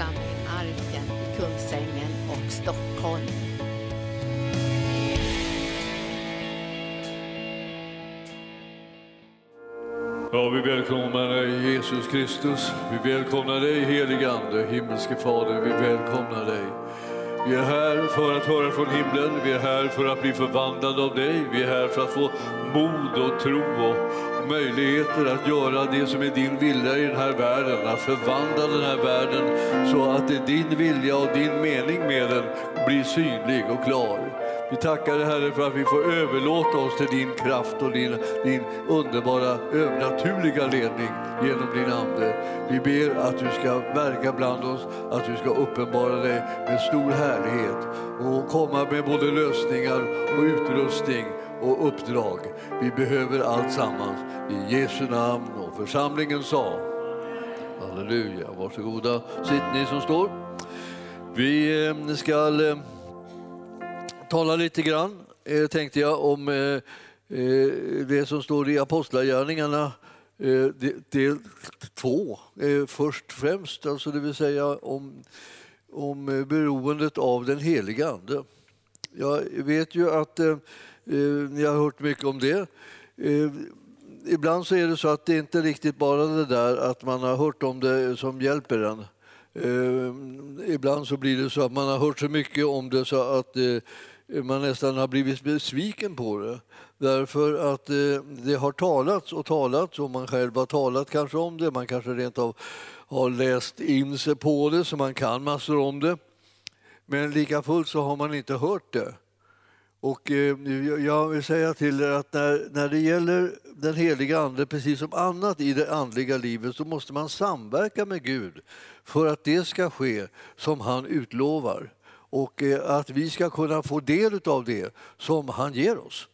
församlingen Arken i Kungsängen och Stockholm. Ja, vi välkomnar dig Jesus Kristus, vi välkomnar dig helige Ande, himmelske Fader, vi välkomnar dig. Vi är här för att höra från himlen, vi är här för att bli förvandlade av dig, vi är här för att få mod och tro och möjligheter att göra det som är din vilja i den här världen, att förvandla den här världen så att din vilja och din mening med den blir synlig och klar. Vi tackar dig Herre för att vi får överlåta oss till din kraft och din underbara övernaturliga ledning genom din ande. Vi ber att du ska verka bland oss, att du ska uppenbara dig med stor härlighet och komma med både lösningar och utrustning och uppdrag. Vi behöver allt sammans i Jesu namn och församlingen sa. Halleluja, varsågoda. Sitt ni som står. Vi ska tala lite grann, tänkte jag, om det som står i Apostlagärningarna del 2. Först främst, alltså det vill säga om beroendet av den heliga ande. Jag vet ju att ni har hört mycket om det. Ibland så är det så att det inte riktigt bara det där att man har hört om det som hjälper en. Ibland så blir det så att man har hört så mycket om det så att man nästan har blivit besviken på det. Därför att det har talats och man själv har talat kanske om det. Man kanske rent av har läst in sig på det så man kan massor om det. Men lika fullt så har man inte hört det. Och jag vill säga till er att när det gäller den heliga ande, precis som annat i det andliga livet, så måste man samverka med Gud för att det ska ske som han utlovar. Och att vi ska kunna få del av det som han ger oss.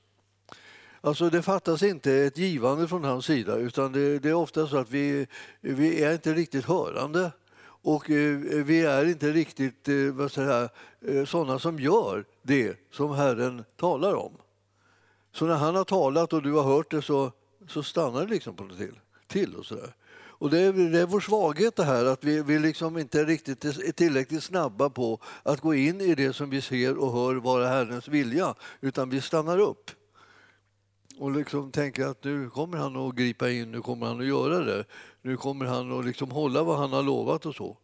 Alltså det fattas inte ett givande från hans sida, utan det är ofta så att vi är inte riktigt hörande. Och vi är inte riktigt sådana som gör det som Herren talar om. Så när han har talat och du har hört det så stannar det liksom på det till och sådär. Och det är vår svaghet det här, att vi liksom inte riktigt är tillräckligt snabba på att gå in i det som vi ser och hör vara Herrens vilja, utan vi stannar upp. Och liksom tänker att nu kommer han att gripa in, nu kommer han att göra det. Nu kommer han att liksom hålla vad han har lovat och så.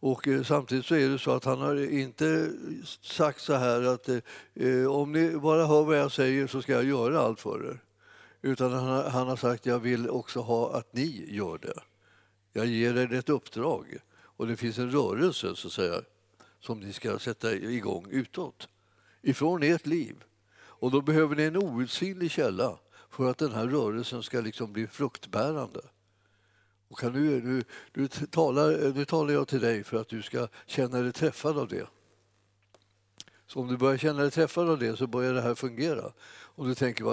Och samtidigt så är det så att han har inte sagt så här att om ni bara hör vad jag säger så ska jag göra allt för er. Utan han har sagt jag vill också ha att ni gör det. Jag ger er ett uppdrag och det finns en rörelse så att säga som ni ska sätta igång utåt. Ifrån ert liv. Och då behöver ni en outsinlig källa för att den här rörelsen ska liksom bli fruktbärande. Och kan nu talar jag till dig för att du ska känna dig träffad av det. Så om du börjar känna dig träffad av det så börjar det här fungera. Om du tänker,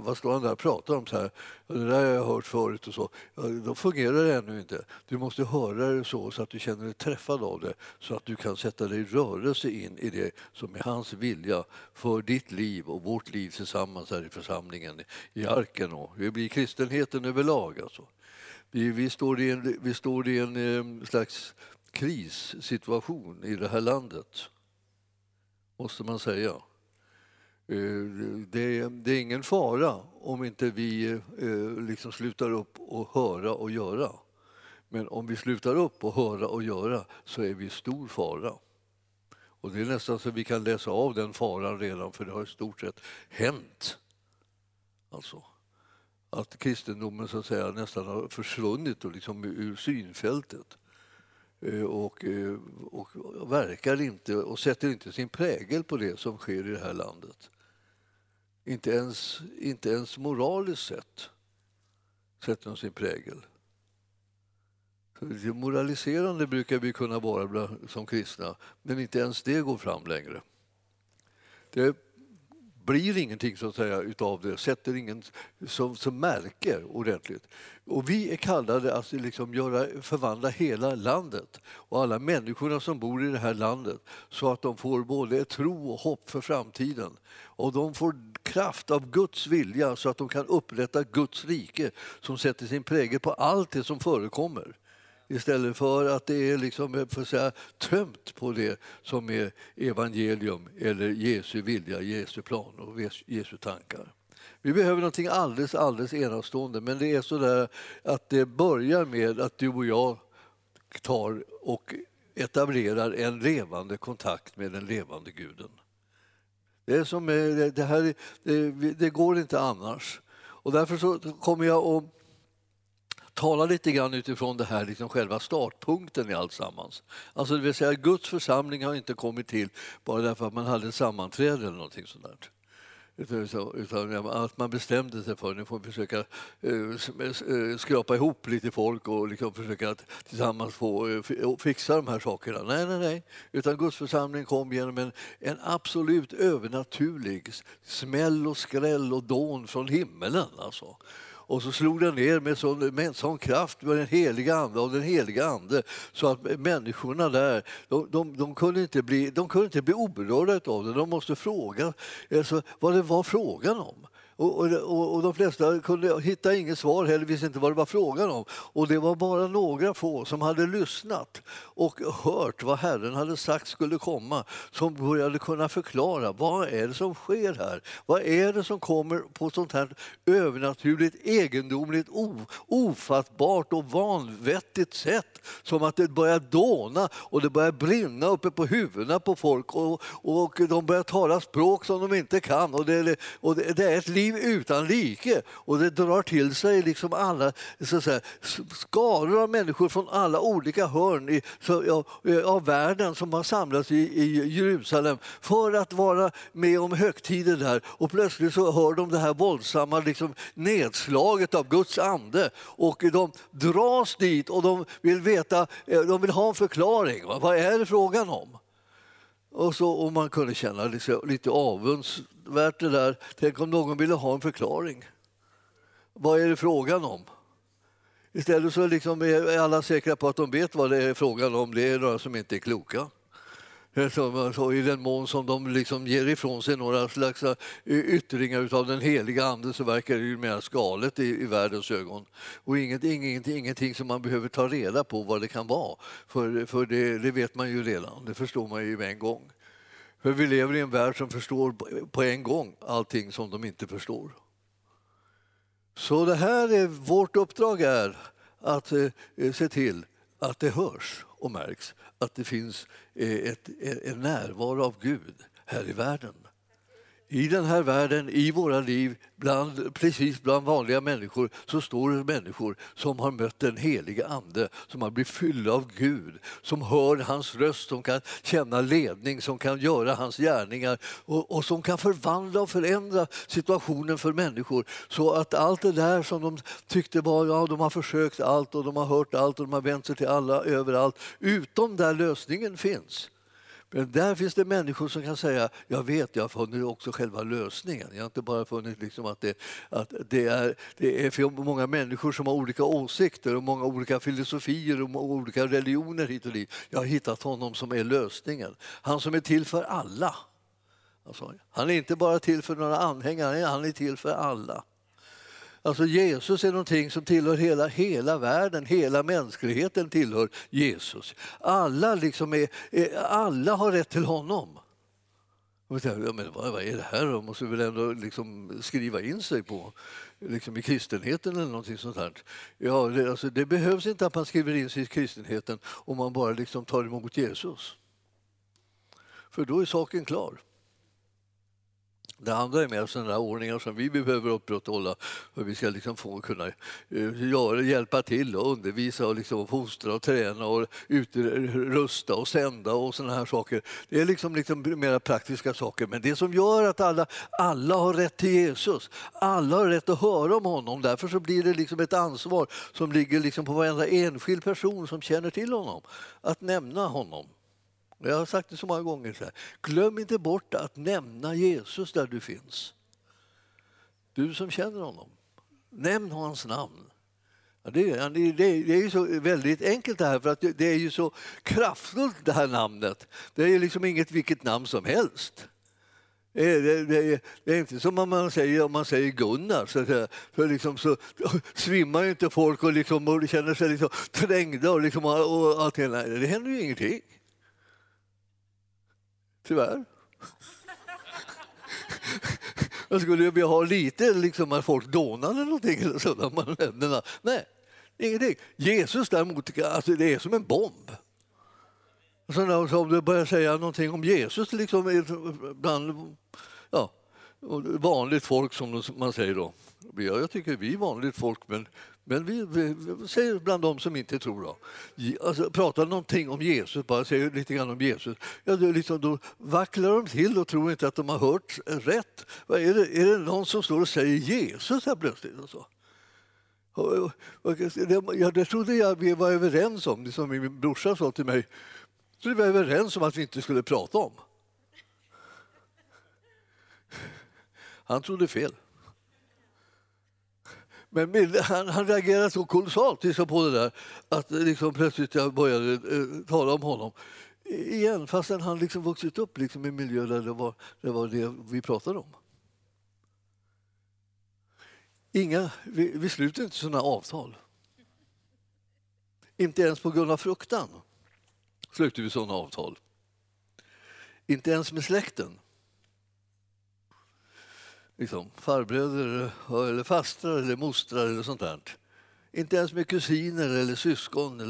vad står han där och pratar om så här? Det där har jag hört förut och så. Ja, då fungerar det ännu inte. Du måste höra det så att du känner dig träffad av det. Så att du kan sätta dig i rörelse in i det som är hans vilja för ditt liv och vårt liv tillsammans här i församlingen i Arken. Och det blir kristenheten överlag alltså. Vi står i en slags krissituation i det här landet, måste man säga. Det är ingen fara om inte vi liksom slutar upp och höra och göra. Men om vi slutar upp och höra och göra så är vi i stor fara. Och det är nästan så vi kan läsa av den faran redan, för det har i stort sett hänt. Alltså att kristendomen så att säga nästan har försvunnit och liksom ur synfältet. Och verkar inte och sätter inte sin prägel på det som sker i det här landet. Inte ens moraliskt sett sätter de sin prägel. Det moraliserande brukar vi kunna vara som kristna, men inte ens det går fram längre. Det blir ingenting så att säga utav det, sätter ingen som märker ordentligt. Och vi är kallade att liksom förvandla hela landet och alla människorna som bor i det här landet så att de får både tro och hopp för framtiden. Och de får kraft av Guds vilja så att de kan upprätta Guds rike som sätter sin prägel på allt det som förekommer. istället för att det är liksom, för att säga, tömt på det som är evangelium eller Jesu vilja, Jesu plan och Jesu tankar. Vi behöver någonting alldeles, alldeles enastående, men det är så där att det börjar med att du och jag tar och etablerar en levande kontakt med den levande guden. Det är som det här, det går inte annars. Och därför så kommer jag att tala lite grann utifrån det här, liksom själva startpunkten i alltsammans. Alltså det vill säga, Guds församling har inte kommit till bara därför att man hade ett sammanträde eller någonting sånt där. Utan att man bestämde sig för att nu får försöka skrapa ihop lite folk och liksom försöka att tillsammans få fixa de här sakerna. Nej. Utan Guds församling kom genom en absolut övernaturlig smäll och skräll och dån från himmelen alltså. Och så slog den ner med sån kraft med den heliga ande och den heliga ande, så att människorna där de kunde inte bli oberörda av det. De måste fråga alltså, vad det var frågan om. Och de flesta kunde hitta inget svar heller, visste inte vad det var frågan om. Och det var bara några få som hade lyssnat och hört vad Herren hade sagt skulle komma, som började kunna förklara, vad är det som sker här? Vad är det som kommer på sånt här övernaturligt, egendomligt, ofattbart och vanvettigt sätt, som att det börjar dåna och det börjar brinna uppe på huvudena på folk, och de börjar tala språk som de inte kan, och det är ett liv utan like, och det drar till sig liksom alla, så att säga, skaror av människor från alla olika hörn av världen, som har samlats i Jerusalem för att vara med om högtider där, och plötsligt så hör de det här våldsamma liksom nedslaget av Guds ande, och de dras dit och de vill ha en förklaring. Vad är det frågan om? Och man kunde känna lite avundsvärt det där. Tänk om någon ville ha en förklaring. Vad är det frågan om? Istället så liksom är alla säkra på att de vet vad det är frågan om. Det är några som inte är kloka. Så i den mån som de liksom ger ifrån sig några slags yttringar av den heliga anden, så verkar det ju mer skalet i världens ögon. Och ingenting som man behöver ta reda på vad det kan vara. För det vet man ju redan, det förstår man ju en gång. För vi lever i en värld som förstår på en gång allting som de inte förstår. Så det här är vårt uppdrag, är att se till att det hörs och märks att det finns en närvaro av Gud här i världen. I den här världen, i våra liv, precis bland vanliga människor, så står det människor som har mött den heliga ande, som har blivit fyllda av Gud, som hör hans röst, som kan känna ledning, som kan göra hans gärningar, och som kan förvandla och förändra situationen för människor, så att allt det där som de tyckte var, ja, de har försökt allt och de har hört allt och de har vänt sig till alla överallt, utom där lösningen finns. Men där finns det människor som kan säga, jag har funnit också själva lösningen. Jag har inte bara funnit liksom att det är för många människor som har olika åsikter och många olika filosofier och olika religioner hit och dit. Jag har hittat honom som är lösningen. Han som är till för alla. Alltså, han är inte bara till för några anhängare, han är till för alla. Alltså Jesus är någonting som tillhör hela världen, hela mänskligheten tillhör Jesus. Alla liksom alla har rätt till honom. Och jag menar, vad är det här? De måste väl ändå liksom skriva in sig på liksom i kristenheten eller någonting sånt här. Ja, det behövs inte att man skriver in sig i kristenheten om man bara liksom tar emot Jesus. För då är saken klar. Det andra är mer sådana ordningar som vi behöver upprätthålla för att vi ska liksom hjälpa till och undervisa och liksom fostra och träna och utrusta och sända och sådana här saker. Det är liksom mera praktiska saker. Men det som gör att alla har rätt till Jesus, alla har rätt att höra om honom. Därför så blir det liksom ett ansvar som ligger liksom på varenda enskild person som känner till honom, att nämna honom. Jag har sagt det så många gånger så här. Glöm inte bort att nämna Jesus där du finns. Du som känner honom. Nämn hans namn. Ja, det är ju så väldigt enkelt det här, för att det är ju så kraftfullt det här namnet. Det är ju liksom inget vilket namn som helst. Det är inte som om man säger Gunnar för liksom så svimmar ju inte folk och liksom känner sig liksom trängda och liksom och allt det där. Det händer ju ingenting. Tyvärr. Jag skulle vilja ha lite liksom att folk dånar eller någonting eller sådär man händer. Nej, ingenting. Jesus däremot, alltså det är som en bomb. Så om du börjar säga någonting om Jesus liksom bland vanligt folk som man säger då. Jag tycker vi är vanligt folk men vi säger bland de som inte tror då. Alltså, pratar någonting om Jesus, bara säger lite grann om Jesus. Ja, det är liksom, då vacklar de till och tror inte att de har hört rätt. Är det någon som står och säger Jesus här plötsligt och så? Det trodde jag vi var överens om, det som min brorsa sa till mig. Så vi var överens om att vi inte skulle prata om. Han trodde fel. Men han reagerade så kolossalt liksom på det där att liksom plötsligt jag började tala om honom. Igen, fastän han liksom vuxit upp liksom i miljö där det var det vi pratade om. Vi sluter inte sådana avtal. Inte ens på grund av fruktan. Slutar vi sådana avtal. Inte ens med släkten. Liksom farbröder eller fastrar eller mostrar eller sånt där. Inte ens med kusiner eller syskon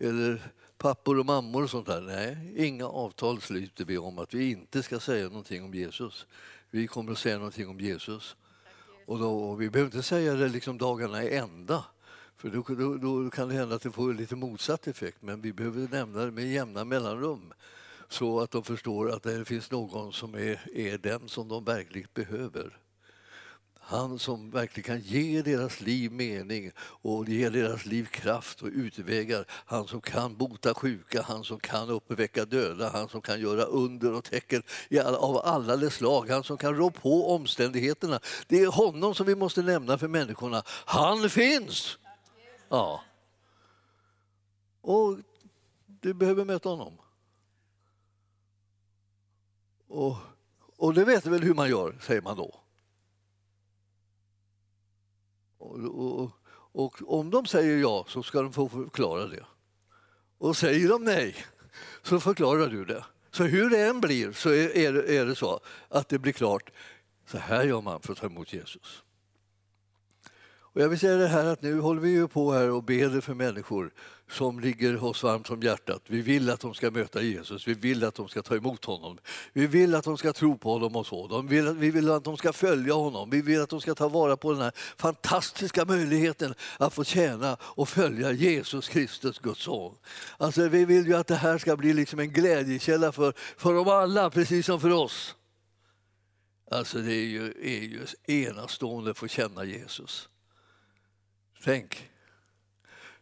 eller pappor och mammor och sånt där. Nej, inga avtal sluter vi om att vi inte ska säga någonting om Jesus. Vi kommer att säga någonting om Jesus. Och vi behöver inte säga det liksom dagarna är ända. För då kan det hända att det får lite motsatt effekt. Men vi behöver nämna det med jämna mellanrum. Så att de förstår att det finns någon som är den som de verkligen behöver. Han som verkligen kan ge deras liv mening och ge deras liv kraft och utvägar. Han som kan bota sjuka, han som kan uppväcka döda, han som kan göra under och tecken av alla slag. Han som kan rå på omständigheterna. Det är honom som vi måste nämna för människorna. Han finns! Ja. Och du behöver möta honom. Och det vet väl hur man gör, säger man då. Och om de säger ja så ska de få förklara det. Och säger de nej så förklarar du det. Så hur det än blir så är det så att det blir klart. Så här gör man för att ta emot Jesus. Och jag vill säga det här att nu håller vi ju på här och ber för människor som ligger oss varmt om hjärtat. Vi vill att de ska möta Jesus. Vi vill att de ska ta emot honom. Vi vill att de ska tro på honom och så. Vi vill att de ska följa honom. Vi vill att de ska ta vara på den här fantastiska möjligheten att få tjäna och följa Jesus Kristus, Guds son. Alltså vi vill ju att det här ska bli liksom en glädjekälla för dem alla, precis som för oss. Alltså det är ju enastående att få känna Jesus.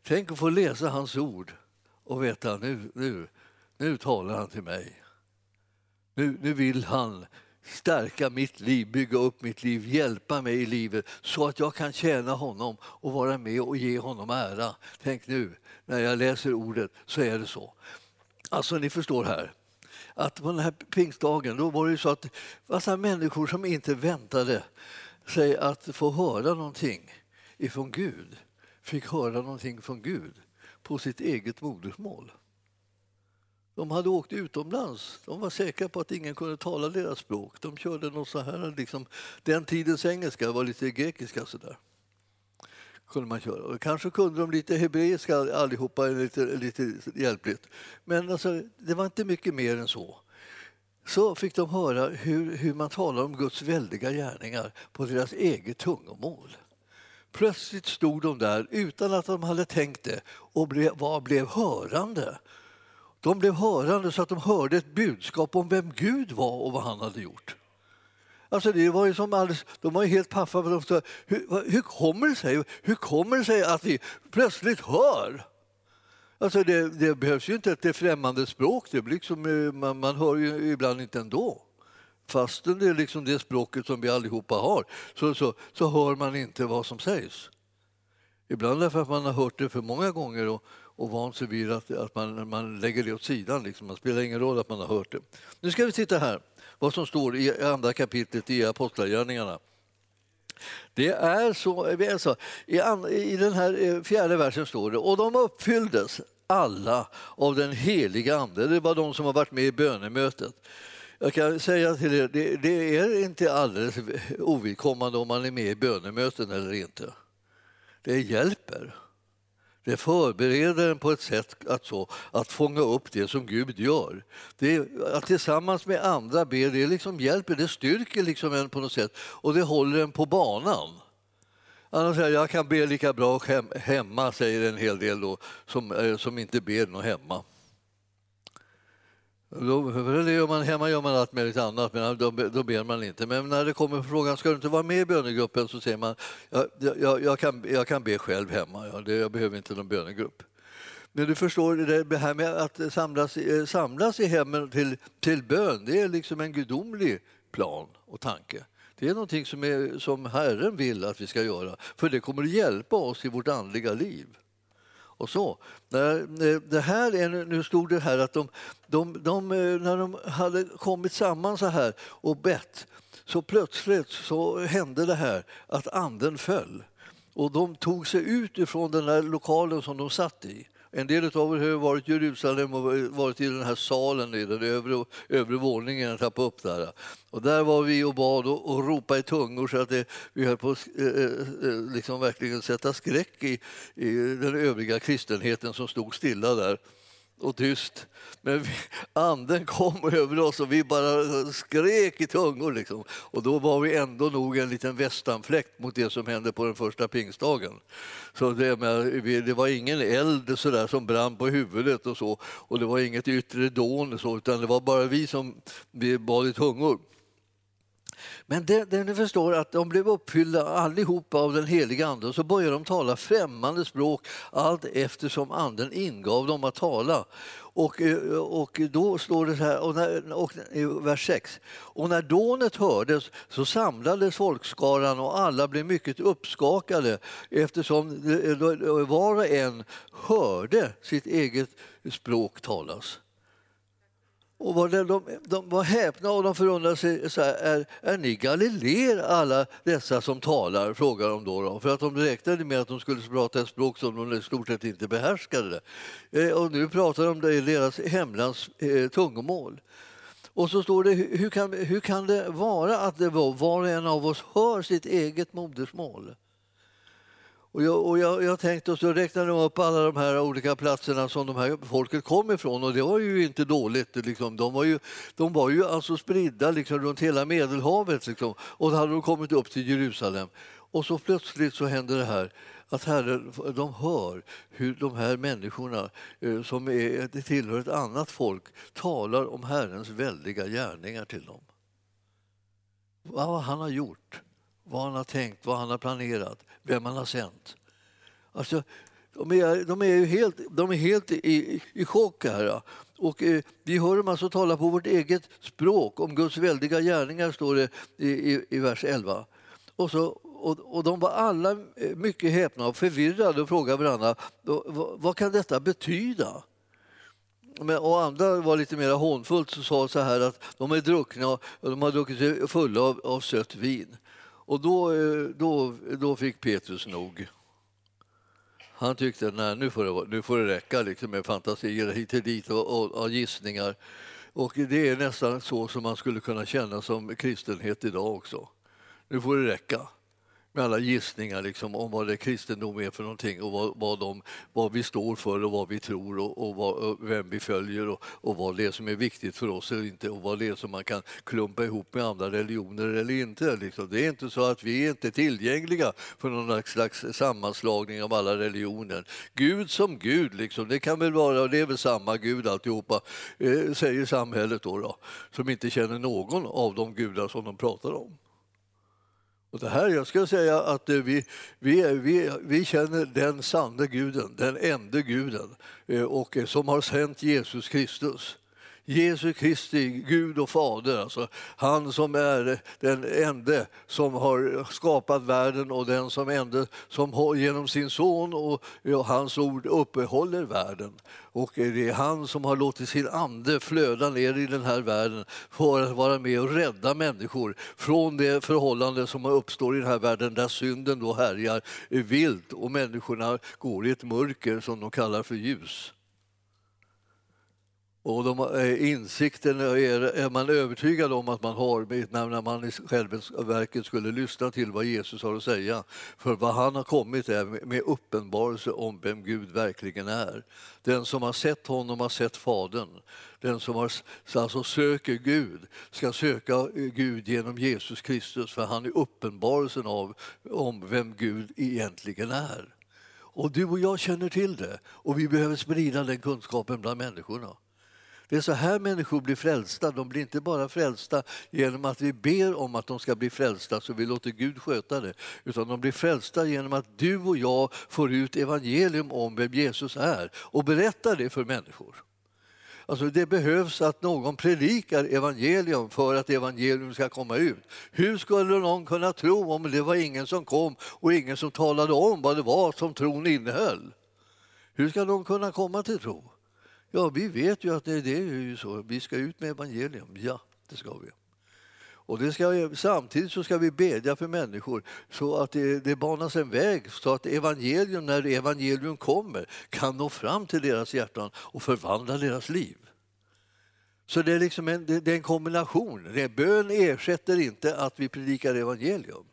Tänk att få läsa hans ord och veta nu talar han till mig. Nu vill han stärka mitt liv, bygga upp mitt liv, hjälpa mig i livet så att jag kan tjäna honom och vara med och ge honom ära. Tänk nu, när jag läser ordet så är det så. Alltså ni förstår här. Att på den här pingstdagen då var det så att massa människor som inte väntade sig att få höra någonting ifrån Gud fick höra någonting från Gud på sitt eget modersmål. De hade åkt utomlands. De var säkra på att ingen kunde tala deras språk. De körde något så här liksom, den tidens engelska var lite grekiska så där. Kunde man köra. Och kanske kunde de lite hebreiska allihopa lite hjälpligt. Men alltså, det var inte mycket mer än så. Så fick de höra hur man talar om Guds väldiga gärningar på deras eget tungomål. Plötsligt stod de där utan att de hade tänkt det och blev hörande. De blev hörande så att de hörde ett budskap om vem Gud var och vad han hade gjort. Alltså det var ju som alldeles, de var ju helt paffa. För de sa, hur kommer det sig att vi plötsligt hör? Alltså det behövs ju inte ett främmande språk. Det blir liksom, man hör ju ibland inte ändå. Fastän det är liksom det språket som vi allihopa har så hör man inte vad som sägs. Ibland därför att man har hört det för många gånger och vant sig vid att man lägger det åt sidan. Liksom. Man spelar ingen roll att man har hört det. Nu ska vi titta här vad som står i andra kapitlet i Apostlagärningarna. Det är så i den här fjärde versen står det, och de uppfylldes alla av den heliga ande. Det var de som har varit med i bönemötet. Jag kan säga till er, det är inte alldeles ovidkommande om man är med i bönemöten eller inte. Det hjälper. Det förbereder en på ett sätt att fånga upp det som Gud gör. Det, att tillsammans med andra ber, det liksom hjälper, det styrker liksom en på något sätt. Och det håller en på banan. Annars säger jag kan be lika bra hemma, säger en hel del då, som inte ber någon hemma. För det gör man hemma, gör man allt möjligt annat, men då ber man inte. Men när det kommer frågan, ska du inte vara med i bönegruppen, så säger man jag kan be själv hemma, jag behöver inte någon bönegrupp. Men du förstår, det här med att samlas i hemmen till bön, det är liksom en gudomlig plan och tanke. Det är någonting som Herren vill att vi ska göra, för det kommer att hjälpa oss i vårt andliga liv. Och så. Det här är, nu stod det här att när de hade kommit samman så här och bett, så plötsligt så hände det här att anden föll. Och de tog sig ut ifrån den där lokalen som de satt i. En del av er har varit i Jerusalem och varit i den här salen i den övre våningen, trappa upp där. Och där var vi och bad och ropade i tungor så att vi höll på att liksom verkligen sätta skräck i den övriga kristenheten som stod stilla där och tyst. Men anden kom över oss och vi bara skrek i tungor. Liksom. Och då var vi ändå nog en liten västanfläkt mot det som hände på den första pingstdagen. Så det var ingen eld så där som brann på huvudet och så. Och det var inget yttre dån så, utan det var bara vi bad i tungor. Men ni förstår att de blev uppfyllda allihopa av den heliga anden, och så började de tala främmande språk allt eftersom anden ingav dem att tala. Och då står det så här, och i vers 6. Och när dånet hördes så samlades folkskaran och alla blev mycket uppskakade eftersom var och en hörde sitt eget språk talas. Och de var häpna och de förundrade sig så här, är ni galileer alla dessa som talar, frågar de då. För att de räknade med att de skulle prata ett språk som de i stort sett inte behärskade. Och nu pratar de i deras hemlands tungomål. Och så står det, hur kan det vara att det var och en av oss hör sitt eget modersmål? Och jag tänkte, och så räknade de upp alla de här olika platserna som de här folket kom ifrån, och det var ju inte dåligt. Liksom. De var ju alltså spridda liksom, runt hela Medelhavet liksom, och då hade de kommit upp till Jerusalem. Och så plötsligt så hände det här att Herren, de hör hur de här människorna som tillhör ett annat folk talar om Herrens väldiga gärningar till dem. Vad han har gjort, vad han har tänkt, vad han har planerat, vem man har sänt. Alltså, de är helt i chock här. Och vi hör dem alltså tala på vårt eget språk om Guds väldiga gärningar, står det i vers 11. Och de var alla mycket häpna och förvirrade och frågade varandra, vad kan detta betyda? Och andra var lite mer hånfullt och sa så här att de är druckna och de har druckit sig fulla av sött vin. Och då fick Petrus nog. Han tyckte att nu får det räcka liksom, med fantasier hit och dit och gissningar. Och det är nästan så som man skulle kunna känna som kristenhet idag också. Nu får det räcka med alla gissningar liksom, om vad det kristendom är för någonting och vad vi står för och vad vi tror och vem vi följer och vad det är som är viktigt för oss eller inte och vad det är som man kan klumpa ihop med andra religioner eller inte. Liksom. Det är inte så att vi är inte tillgängliga för någon slags sammanslagning av alla religioner. Gud som Gud, liksom, det kan väl vara, det är väl samma Gud alltihopa, säger samhället då, som inte känner någon av de gudar som de pratar om. Och det här, jag ska säga att vi känner den sanna guden, den enda guden, och som har sänt Jesus Kristus. Jesu Kristi, Gud och Fader, alltså han som är den ende som har skapat världen och den som ende som genom sin son och hans ord uppehåller världen. Och det är han som har låtit sin ande flöda ner i den här världen för att vara med och rädda människor från det förhållande som uppstår i den här världen där synden då härjar vilt och människorna går i ett mörker som de kallar för ljus. Och insikten är man övertygad om att man har när man i självverket skulle lyssna till vad Jesus har att säga. För vad han har kommit är med uppenbarelse om vem Gud verkligen är. Den som har sett honom har sett Fadern. Den som alltså söker Gud ska söka Gud genom Jesus Kristus. För han är uppenbarelsen om vem Gud egentligen är. Och du och jag känner till det. Och vi behöver sprida den kunskapen bland människorna. Det är så här människor blir frälsta. De blir inte bara frälsta genom att vi ber om att de ska bli frälsta så vi låter Gud sköta det. Utan de blir frälsta genom att du och jag får ut evangelium om vem Jesus är och berättar det för människor. Alltså det behövs att någon predikar evangelium för att evangelium ska komma ut. Hur skulle någon kunna tro om det var ingen som kom och ingen som talade om vad det var som tron innehöll? Hur ska de kunna komma till tro? Ja, vi vet ju att det är ju så. Vi ska ut med evangelium. Ja, det ska vi. Och samtidigt så ska vi bedja för människor så att det banas en väg så att evangelium, när evangelium kommer, kan nå fram till deras hjärtan och förvandla deras liv. Så det är liksom en kombination. Bön ersätter inte att vi predikar evangelium.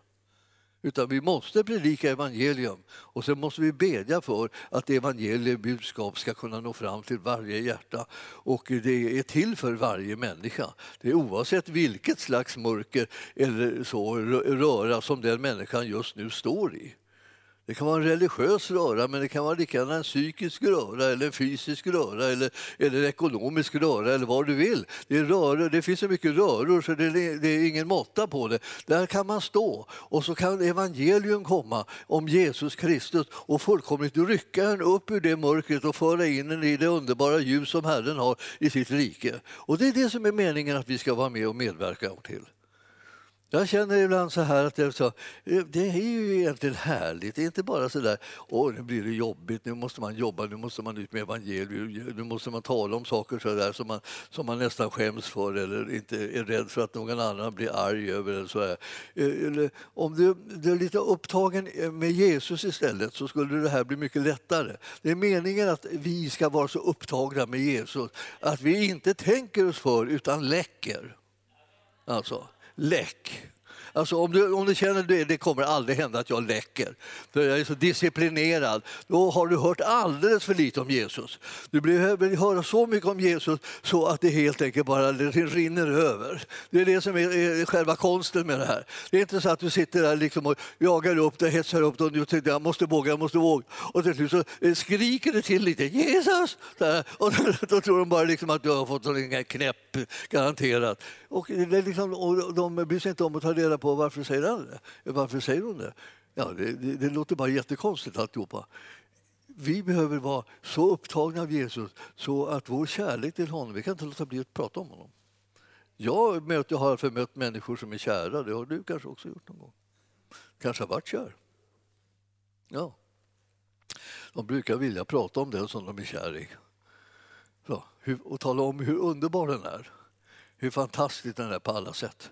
Utan vi måste predika evangelium och sen måste vi bedja för att evangeliets budskap ska kunna nå fram till varje hjärta. Och det är till för varje människa. Det är oavsett vilket slags mörker eller så röra som den människan just nu står i. Det kan vara en religiös röra, men det kan vara lika gärna en psykisk röra eller en fysisk röra eller ekonomisk röra eller vad du vill. Det finns så mycket röror så det är ingen måtta på det. Där kan man stå och så kan evangelium komma om Jesus Kristus och fullkomligt rycka en upp ur det mörkret och föra in en i det underbara ljus som Herren har i sitt rike. Och det är det som är meningen att vi ska vara med och medverka till. Jag känner ibland så här att det är ju egentligen härligt. Det är inte bara så där, nu blir det jobbigt, nu måste man jobba, nu måste man ut med evangelium, nu måste man tala om saker så där som man nästan skäms för eller inte är rädd för att någon annan blir arg över eller så här. Eller, om du är lite upptagen med Jesus istället så skulle det här bli mycket lättare. Det är meningen att vi ska vara så upptagna med Jesus att vi inte tänker oss för utan läcker. Läck. Alltså om du känner det kommer aldrig hända att jag läcker. För jag är så disciplinerad. Då har du hört alldeles för lite om Jesus. Du behöver höra så mycket om Jesus så att det helt enkelt bara rinner över. Det är det som är själva konsten med det här. Det är inte så att du sitter där liksom och jagar upp det, hetsar upp det och du tänker jag måste våga. Och till slut så skriker det till lite Jesus! Och då tror de bara liksom att du har fått en knäpp garanterat. Och det är liksom, och de bryr sig inte om att ta reda på varför säger han det? Varför säger hon det? Ja, det låter bara jättekonstigt alltihopa. Vi behöver vara så upptagna av Jesus så att vår kärlek till honom, vi kan inte låta bli att prata om honom. Jag har förmött människor som är kära, det har du kanske också gjort någon gång. Kanske har varit kär. Ja. De brukar vilja prata om den som de är kär i. Så, och tala om hur underbar den är. Hur fantastisk den är på alla sätt.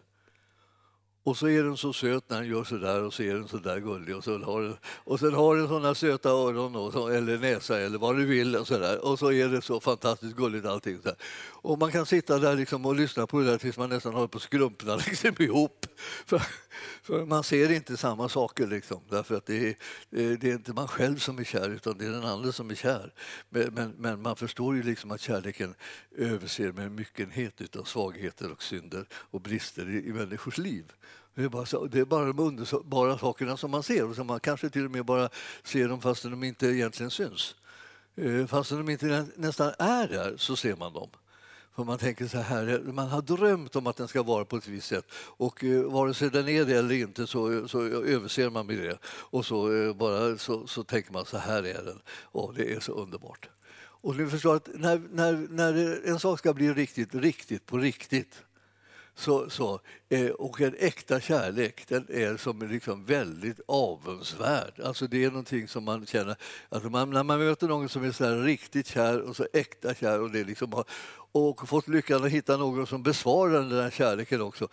Och så är den så söt när den gör så där och så är den så där gullig och sen har den såna söta öron eller näsa eller vad du vill och så där. Och så är det så fantastiskt gulligt allting så här. Och man kan sitta där liksom och lyssna på det där tills man nästan håller på att skrumpna liksom ihop. För man ser inte samma saker liksom. Därför att det är inte man själv som är kär utan det är den andra som är kär. Men man förstår ju liksom att kärleken överser med myckenhet utav svagheter och synder och brister i människors liv. Det är bara de underbara sakerna som man ser och som man kanske till och med bara ser dem fastän de inte egentligen syns. Fastän de inte nästan är där så ser man dem. För man tänker så här, man har drömt om att den ska vara på ett visst sätt och vare sig den är det eller inte så överser man med det. Och så tänker man så här är den. Och det är så underbart. Och du förstår att när en sak ska bli riktigt på riktigt, och en äkta kärlek, den är som liksom väldigt avundsvärd. Alltså det är någonting som man känner att när man möter någon som är så här riktigt kär och så äkta kär, och det liksom har, och fått lyckan att hitta någon som besvarar den där kärleken också,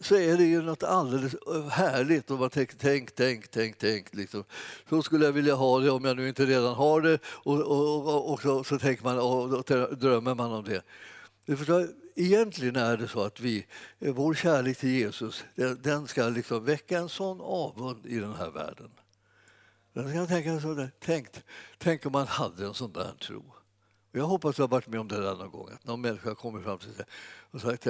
så är det ju något alldeles härligt. Och man tänker, tänk liksom. Så skulle jag vilja ha det om jag nu inte redan har det, och så tänker man och drömmer man om det. Förstår, egentligen är det så att vår kärlek till Jesus, den ska liksom väcka en sån avund i den här världen. Den ska tänka så där, tänk om man hade en sån där tro. Och jag hoppas att jag har varit med om det där någon gång, att någon människa kommer fram till sig och sagt: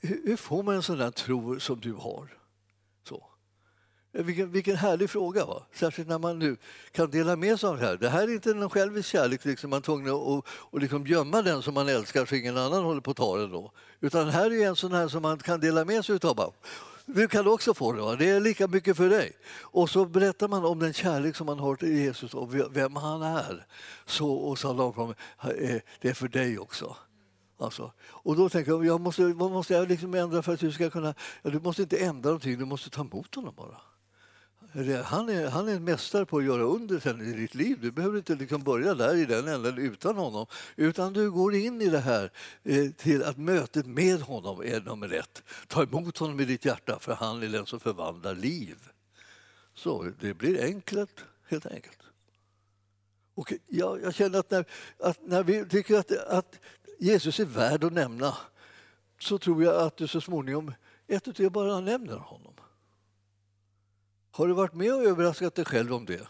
hur får man en sån där tro som du har? Så. Vilken härlig fråga, va? Särskilt när man nu kan dela med sig av det här. Det här är inte någon självisk kärlek, liksom man är tvungen att liksom gömma den som man älskar så ingen annan håller på att ta den då. Utan här är en sån här som man kan dela med sig utav. Bara, du kan också få det, va? Det är lika mycket för dig. Och så berättar man om den kärlek som man har till Jesus och vem han är. Och så har de fram, det är för dig också. Alltså. Och då tänker jag, vad måste jag liksom ändra för att du ska kunna... Ja, du måste inte ändra någonting, du måste ta emot honom bara. Han är en mästare på att göra under sen i ditt liv. Du behöver inte liksom börja där i den änden utan honom. Utan du går in i det här till att mötet med honom är nummer ett. Ta emot honom i ditt hjärta, för han är den som förvandlar liv. Så det blir enkelt, helt enkelt. Och jag känner att när vi tycker att Jesus är värd att nämna, så tror jag att du så småningom bara nämner honom. Har du varit med och överraskat dig själv om det?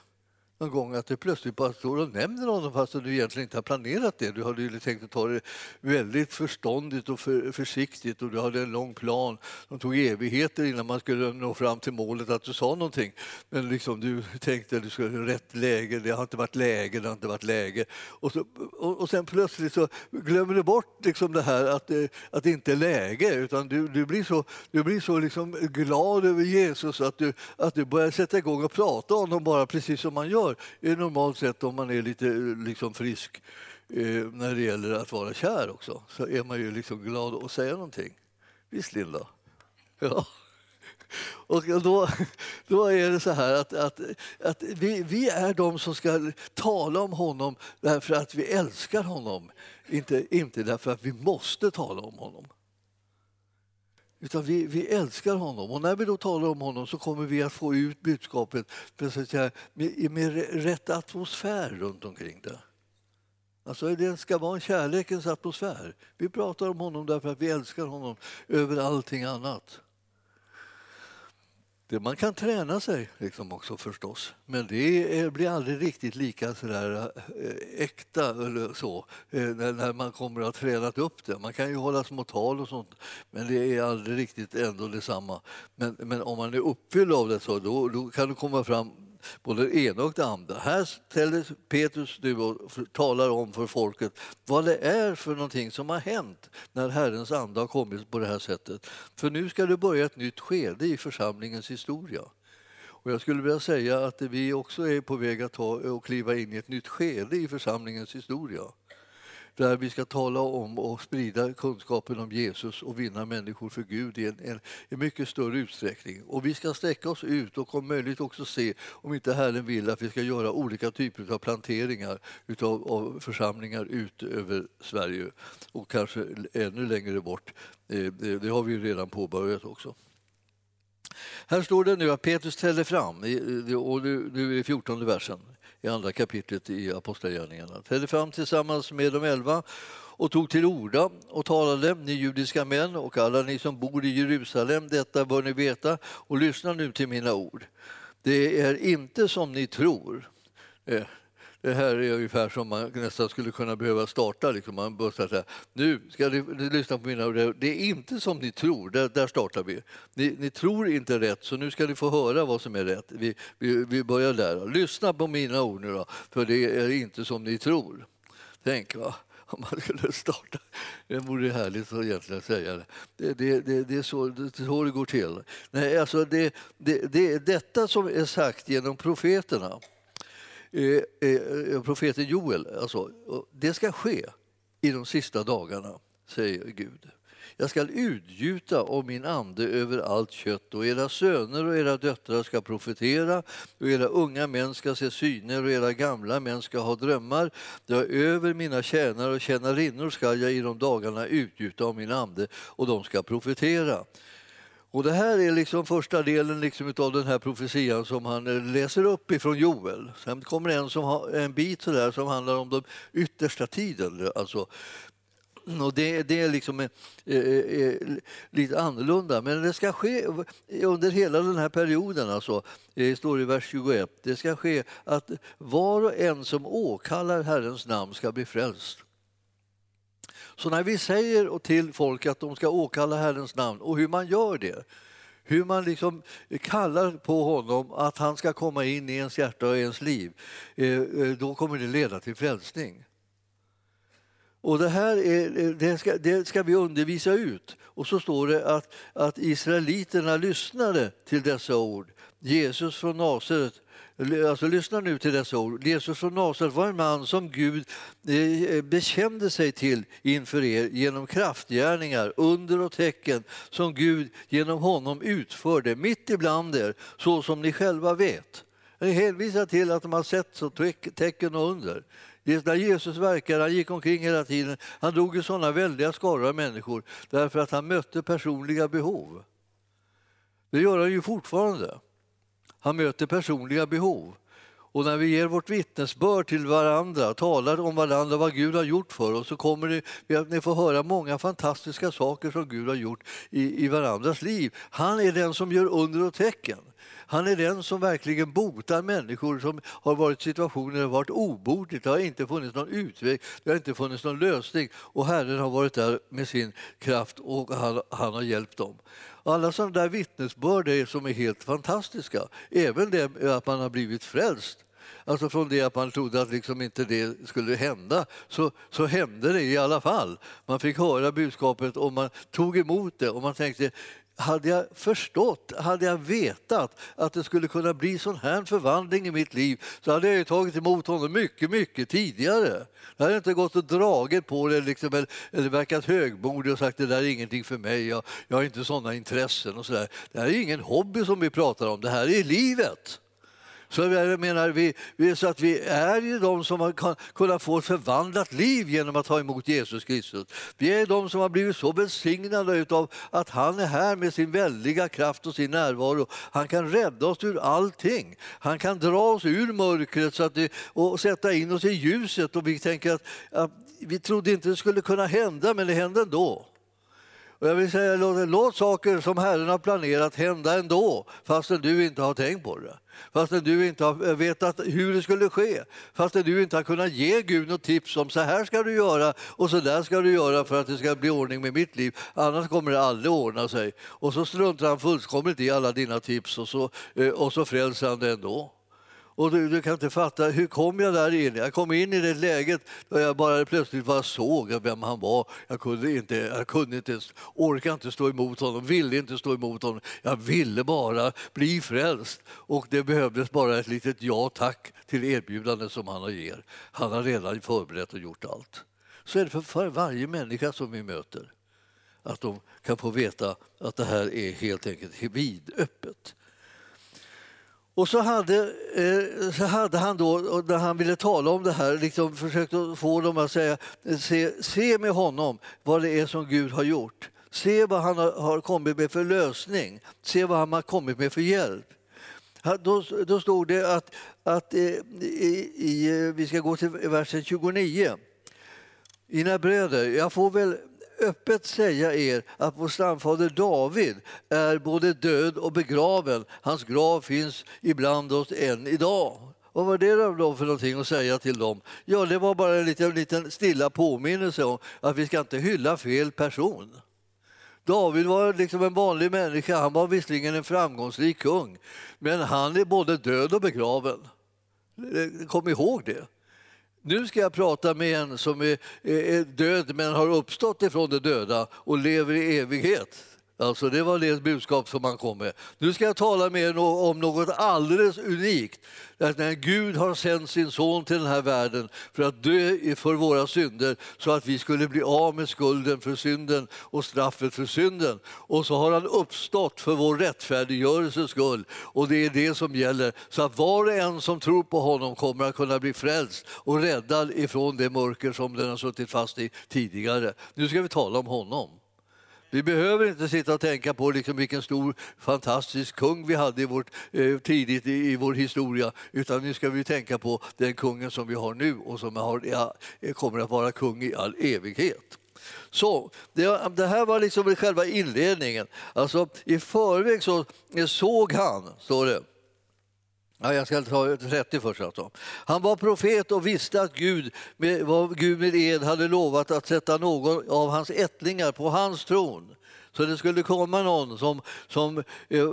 Någon gång att du plötsligt bara står och nämner honom fast du egentligen inte har planerat det. Du hade ju tänkt att ta det väldigt förståndigt och försiktigt, och du hade en lång plan som tog evigheter innan man skulle nå fram till målet att du sa någonting. Men liksom du tänkte att du skulle ha rätt läge, det har inte varit läge. Och sen plötsligt så glömmer du bort liksom det här att det inte är läge, utan du blir så liksom glad över Jesus att du börjar sätta igång och prata om honom bara, precis som man gör. Är normalt sett om man är lite liksom frisk när det gäller att vara kär också, så är man ju liksom glad och säger någonting. Visst, Linda? Ja. Och då är det så här att vi är de som ska tala om honom därför att vi älskar honom, inte därför att vi måste tala om honom. Utan vi älskar honom, och när vi då talar om honom så kommer vi att få ut budskapet med rätt atmosfär runt omkring det. Alltså det ska vara en kärlekens atmosfär. Vi pratar om honom därför att vi älskar honom över allting annat. Det man kan träna sig liksom också förstås, men det blir aldrig riktigt lika så där äkta eller så när man kommer att ha tränat upp det. Man kan ju hålla små tal och sånt, men det är aldrig riktigt ändå detsamma. Men om man är uppfylld av det, så då kan du komma fram både det ena och det andra. Här ställer Petrus nu och talar om för folket vad det är för någonting som har hänt när Herrens ande har kommit på det här sättet. För nu ska det börja ett nytt skede i församlingens historia. Och jag skulle vilja säga att vi också är på väg att kliva in i ett nytt skede i församlingens historia. Där vi ska tala om och sprida kunskapen om Jesus och vinna människor för Gud i en mycket större utsträckning. Och vi ska sträcka oss ut och om möjligt också se om inte Herren vill att vi ska göra olika typer av planteringar av församlingar ut över Sverige. Och kanske ännu längre bort. Det har vi ju redan påbörjat också. Här står det nu att Petrus ställer fram, och nu är det 14:e versen i andra kapitlet i Apostlagärningarna. Ställde fram tillsammans med de 11 och tog till orda och talade: ni judiska män och alla ni som bor i Jerusalem, detta bör ni veta och lyssna nu till mina ord. Det är inte som ni tror. Det här är ungefär som man nästan skulle kunna behöva starta. Liksom man börjar säga, nu ska ni lyssna på mina ord. Det är inte som ni tror, där startar vi. Ni tror inte rätt, så nu ska ni få höra vad som är rätt. Vi börjar där. Lyssna på mina ord nu då, för det är inte som ni tror. Tänk, va? Om man skulle starta. Det vore härligt att egentligen säga det. Det är så det går till. Nej, alltså det är detta som är sagt genom profeterna. profeten Joel. Alltså, det ska ske i de sista dagarna, säger Gud. Jag ska utgjuta av min ande över allt kött, och era söner och era döttrar ska profetera, och era unga män ska se syner och era gamla män ska ha drömmar. Över mina tjänare och tjänarinnor ska jag i de dagarna utgjuta av min ande, och de ska profetera. Och det här är liksom första delen liksom av den här profetian som han läser upp ifrån Joel. Sen kommer en som har en bit så där som handlar om de yttersta tiden, alltså. Och det är liksom lite annorlunda, men det ska ske under hela den här perioden, alltså, det står i vers 21. Det ska ske att var och en som åkallar Herrens namn ska bli frälst. Så när vi säger till folk att de ska åkalla Herrens namn, och hur man gör det, hur man liksom kallar på honom att han ska komma in i ens hjärta och ens liv, då kommer det leda till frälsning. Och det här är, det ska vi undervisa ut. Och så står det att israeliterna lyssnade till dessa ord. Jesus från Nasaret, alltså lyssna nu till dessa ord. Jesus från Nasaret var en man som Gud bekände sig till inför er genom kraftgärningar, under och tecken som Gud genom honom utförde mitt ibland er, så som ni själva vet. Det hänvisar till att de har sett så tecken och under. När Jesus verkade, han gick omkring hela tiden. Han drog i sådana väldiga skaror av människor därför att han mötte personliga behov. Det gör han ju fortfarande. Han möter personliga behov. Och när vi ger vårt vittnesbörd till varandra, talar om varandra vad Gud har gjort för oss, så kommer det att ni får höra många fantastiska saker som Gud har gjort i varandras liv. Han är den som gör under och tecken. Han är den som verkligen botar människor som har varit situationer där det har varit obotligt. Det har inte funnits någon utväg, det har inte funnits någon lösning. Och Herren har varit där med sin kraft, och han har hjälpt dem. Alla sådana där vittnesbörd som är helt fantastiska. Även det att man har blivit frälst. Alltså från det att man trodde att liksom inte det skulle hända, så hände det i alla fall. Man fick höra budskapet och man tog emot det och man tänkte, hade jag förstått, hade jag vetat att det skulle kunna bli sån här förvandling i mitt liv, så hade jag ju tagit emot honom mycket, mycket tidigare. Jag hade inte gått och dragit på det liksom, eller verkat högmodig och sagt det där är ingenting för mig, jag har inte sådana intressen och sådär. Det här är ingen hobby som vi pratar om, det här är livet. Så jag menar, så att vi är ju de som har kunnat få ett förvandlat liv genom att ta emot Jesus Kristus. Vi är de som har blivit så välsignade av att han är här med sin väldiga kraft och sin närvaro. Han kan rädda oss ur allting. Han kan dra oss ur mörkret och sätta in oss i ljuset. Och vi tänker att vi trodde inte det skulle kunna hända, men det hände ändå. Och jag vill säga, låt saker som Herren har planerat hända ändå, fastän du inte har tänkt på det. Fastän du inte har vetat hur det skulle ske. Fastän du inte har kunnat ge Gud något tips om så här ska du göra och så där ska du göra för att det ska bli ordning med mitt liv. Annars kommer det aldrig ordna sig. Och så struntar han fullkomligt i alla dina tips och så frälser han det ändå. Och du kan inte fatta, hur kom jag där in? Jag kom in i det läget där jag bara plötsligt bara såg vem han var. Jag kunde inte, orkade inte stå emot honom, ville inte stå emot honom. Jag ville bara bli frälst. Och det behövdes bara ett litet ja tack till erbjudandet som han ger. Han har redan förberett och gjort allt. Så är det för varje människa som vi möter. Att de kan få veta att det här är helt enkelt vidöppet. Och så hade han då, när han ville tala om det här, liksom försökt att få dem att säga, se med honom vad det är som Gud har gjort. Se vad han har kommit med för lösning. Se vad han har kommit med för hjälp. Då stod det att vi ska gå till versen 29. Mina bröder, jag får väl öppet säga er att vår stamfader David är både död och begraven. Hans grav finns ibland oss än idag. Vad var det då för någonting att säga till dem? Ja, det var bara en liten stilla påminnelse om att vi ska inte hylla fel person. David var liksom en vanlig människa. Han var visserligen en framgångsrik kung. Men han är både död och begraven. Kom ihåg det. Nu ska jag prata med en som är död men har uppstått ifrån de döda och lever i evighet. Alltså det var det budskap som han kom med. Nu ska jag tala med er om något alldeles unikt. Att när Gud har sänt sin son till den här världen för att dö för våra synder så att vi skulle bli av med skulden för synden och straffet för synden. Och så har han uppstått för vår rättfärdiggörelses skull. Och det är det som gäller. Så att var och en som tror på honom kommer att kunna bli frälst och räddad ifrån det mörker som den har suttit fast i tidigare. Nu ska vi tala om honom. Vi behöver inte sitta och tänka på liksom vilken stor fantastisk kung vi hade tidigt i vår historia, utan nu ska vi tänka på den kungen som vi har nu och som kommer att vara kung i all evighet. Så det här var liksom själva inledningen. Alltså i förväg så såg han, står det. Ja, jag ska ta 30 först. Alltså. Han var profet och visste att Gud med ed hade lovat att sätta någon av hans ättlingar på hans tron. Så det skulle komma någon som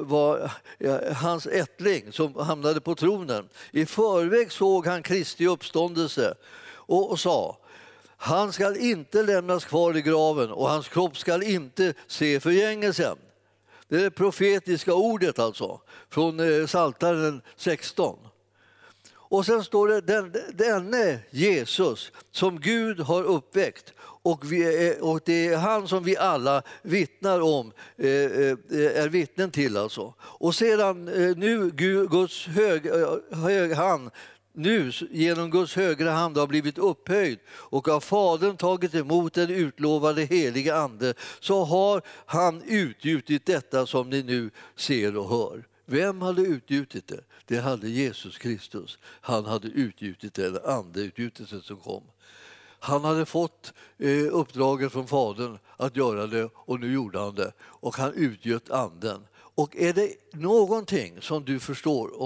var hans ättling som hamnade på tronen. I förväg såg han Kristi uppståndelse och sa: han ska inte lämnas kvar i graven och hans kropp ska inte se förgängelsen. Det är det profetiska ordet alltså, från Psaltaren 16. Och sen står det, denne Jesus som Gud har uppväckt och det är han som vi alla vittnar om, är vittnen till alltså. Och sedan nu Guds hög hand, nu genom Guds högra hand har blivit upphöjd och av Fadern tagit emot den utlovade heliga ande, så har han utgjutit detta som ni nu ser och hör. Vem hade utgjutit det? Det hade Jesus Kristus. Han hade utgjutit den andeutgjutelsen som kom. Han hade fått uppdraget från Fadern att göra det och nu gjorde han det. Och han utgjöt anden. Och är det någonting som du förstår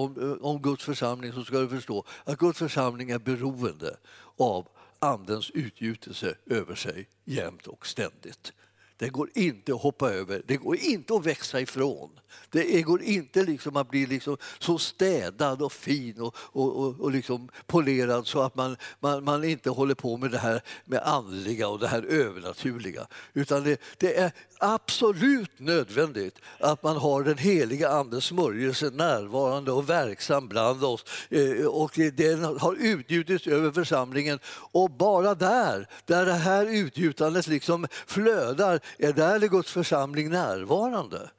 om Guds församling så ska du förstå att Guds församling är beroende av andens utgjutelse över sig jämt och ständigt. Det går inte att hoppa över, det går inte att växa ifrån. Det går inte liksom att bli liksom så städad och fin och liksom polerad så att man inte håller på med det här med andliga och det här övernaturliga. Utan det är absolut nödvändigt att man har den heliga andens smörjelse närvarande och verksam bland oss. Och den har utgjutits över församlingen. Och bara där det här utgjutandet liksom flödar, är där det Guds församling närvarande.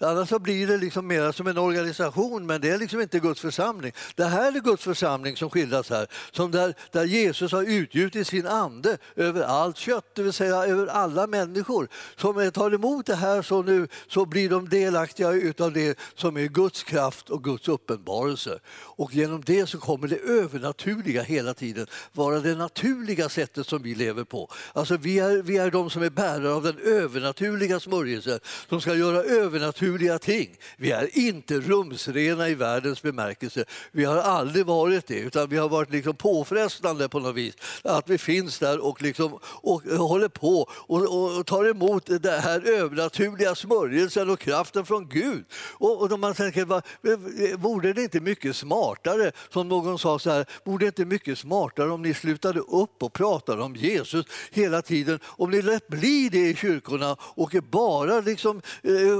Annars så blir det liksom mer som en organisation, men det är liksom inte Guds församling. Det här är Guds församling som skildras här, som där Jesus har utgjutit sin ande över allt kött, det vill säga över alla människor. Som tar emot det här så nu så blir de delaktiga utav det som är Guds kraft och Guds uppenbarelse. Och genom det så kommer det övernaturliga hela tiden vara det naturliga sättet som vi lever på. Alltså vi är de som är bärare av den övernaturliga smörjelsen som ska göra övernaturliga ting. Vi är inte rumsrena i världens bemärkelse. Vi har aldrig varit det, utan vi har varit liksom påfrestande på något vis. Att vi finns där och, liksom, och håller på och tar emot den här övernaturliga smörjelsen och kraften från Gud. Och man tänker, vore det inte mycket smartare, som någon sa så här, vore det inte mycket smartare om ni slutade upp och pratade om Jesus hela tiden, om ni lät bli det i kyrkorna och bara liksom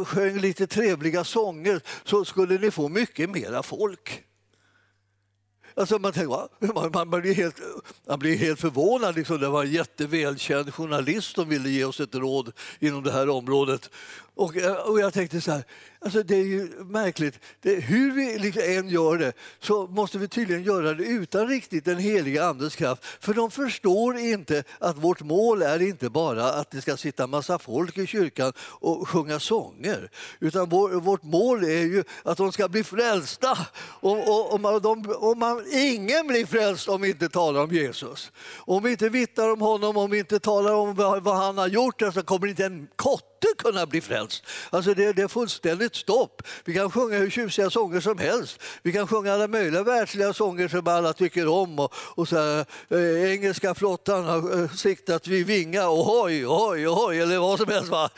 sjöng lite trevliga sånger, så skulle ni få mycket mera folk. Alltså man tänker, man blir helt förvånad. Liksom. Det var en jättevälkänd journalist som ville ge oss ett råd inom det här området. Och jag tänkte så här, alltså det är ju märkligt. Hur vi liksom än gör det så måste vi tydligen göra det utan riktigt den heliga andens kraft. För de förstår inte att vårt mål är inte bara att det ska sitta massa folk i kyrkan och sjunga sånger. Utan vårt mål är ju att de ska bli frälsta. Ingen blir frälst om vi inte talar om Jesus. Om vi inte vittnar om honom, om vi inte talar om vad han har gjort, så kommer inte en kott kunna bli frälst. Alltså det är fullständigt stopp. Vi kan sjunga hur tjusiga sånger som helst. Vi kan sjunga alla möjliga världsliga sånger som alla tycker om. Och så här, engelska flottan har siktat vid vinga och hoj, hoj, hoj, eller vad som helst. Va?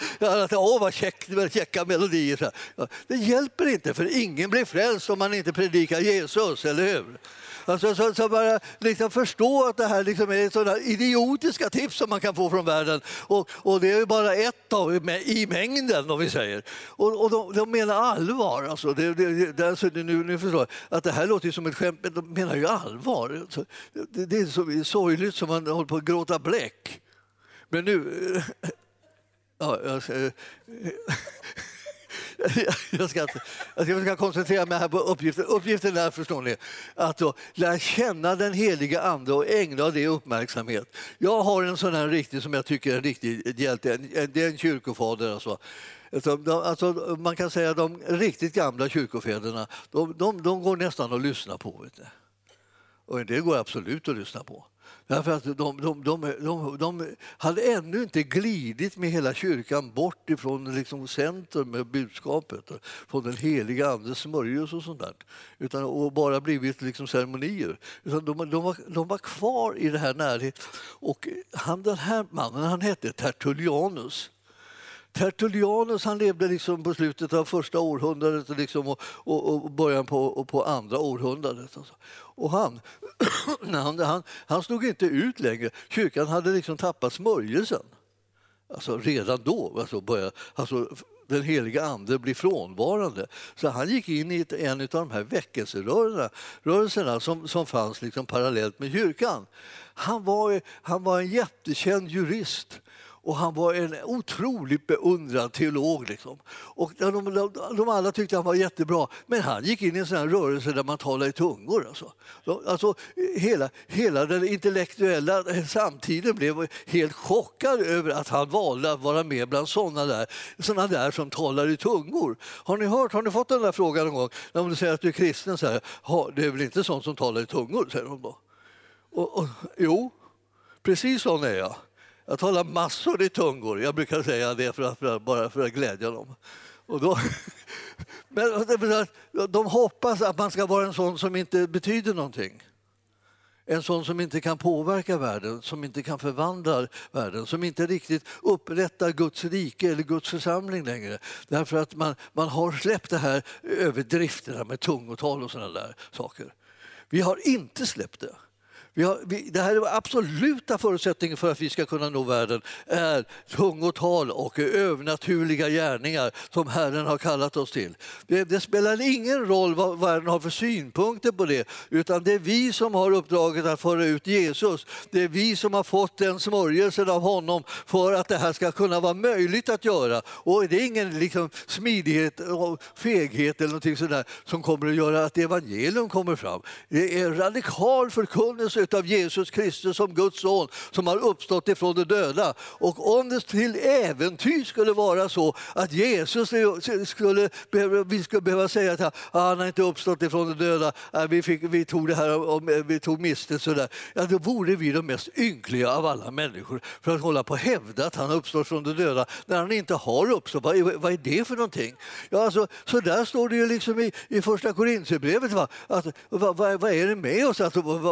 Vad käcka melodier. Så här. Det hjälper inte, för ingen blir frälst om man inte predikar Jesus, eller hur? Alltså, så bara liksom förstå att det här liksom är sådana idiotiska tips som man kan få från världen. Och det är ju bara ett rätta i mängden, om vi säger. Och de menar allvar. Alltså. Nu förstår jag att det här låter som ett skämt, men de menar ju allvar. Det är så sorgligt som man håller på att gråta bläck. Men nu... Ja, jag ska koncentrera mig här på uppgiften. Uppgiften är, förstår ni, att då lära känna den heliga ande och ägna det uppmärksamhet. Jag har en sån här riktig, som jag tycker är en riktig hjälte. Det är en kyrkofader. Alltså, man kan säga att de riktigt gamla kyrkofäderna, de går nästan att lyssna på. Vet du? Och det går absolut att lyssna på. Därför att de hade ännu inte glidit med hela kyrkan bort ifrån liksom centrum med budskapet från den heliga andes smörjelse och sånt där, utan och bara blivit liksom ceremonier, utan de var kvar i det här närheten. Och den här mannen han hette Tertullianus. Tertullianus, han levde liksom på slutet av första århundradet liksom, och början på andra århundradet. Och han stod inte ut längre. Kyrkan hade liksom tappat smörjelsen. Alltså redan då började den heliga ande bli frånvarande. Så han gick in i en av de här väckelserörelserna som fanns liksom parallellt med kyrkan. Han var en jättekänd jurist. Och han var en otroligt beundrad teolog. Liksom. Och de alla tyckte han var jättebra. Men han gick in i en sån här rörelse där man talar i tungor. Alltså, hela den intellektuella samtiden blev helt chockad över att han valde att vara med bland såna där som talar i tungor. Har ni fått den där frågan någon gång? När man säger att du är kristen, så här, det är väl inte sån som talar i tungor, säger de då. Och, jo, precis sån är jag. Jag talar massor i tungor. Jag brukar säga det bara för att glädja dem. Och då, men de hoppas att man ska vara en sån som inte betyder någonting. En sån som inte kan påverka världen, som inte kan förvandla världen, som inte riktigt upprättar Guds rike eller Guds församling längre. Därför att man har släppt det här överdrifterna med tungotal och sådana där saker. Vi har inte släppt det. Det här är absoluta förutsättningen för att vi ska kunna nå världen, är tungotal och övernaturliga gärningar som Herren har kallat oss till. Det spelar ingen roll vad världen har för synpunkter på det, utan det är vi som har uppdraget att föra ut Jesus. Det är vi som har fått den smörjelsen av honom för att det här ska kunna vara möjligt att göra. Och det är ingen liksom smidighet och feghet eller någonting sådär som kommer att göra att evangelium kommer fram. Det är radikal förkunnelse utav Jesus Kristus som Guds son som har uppstått ifrån de döda. Och om det till äventyr skulle vara så att vi skulle behöva säga att han har inte uppstått ifrån de döda, vi tog det här och vi tog miste sådär, ja, då vore vi de mest ynkliga av alla människor för att hålla på och hävda att han har uppstått från de döda när han inte har uppstått. Vad är det för någonting? Ja, alltså, så där står det ju liksom i första Korinthierbrevet, va? Vad är det med oss?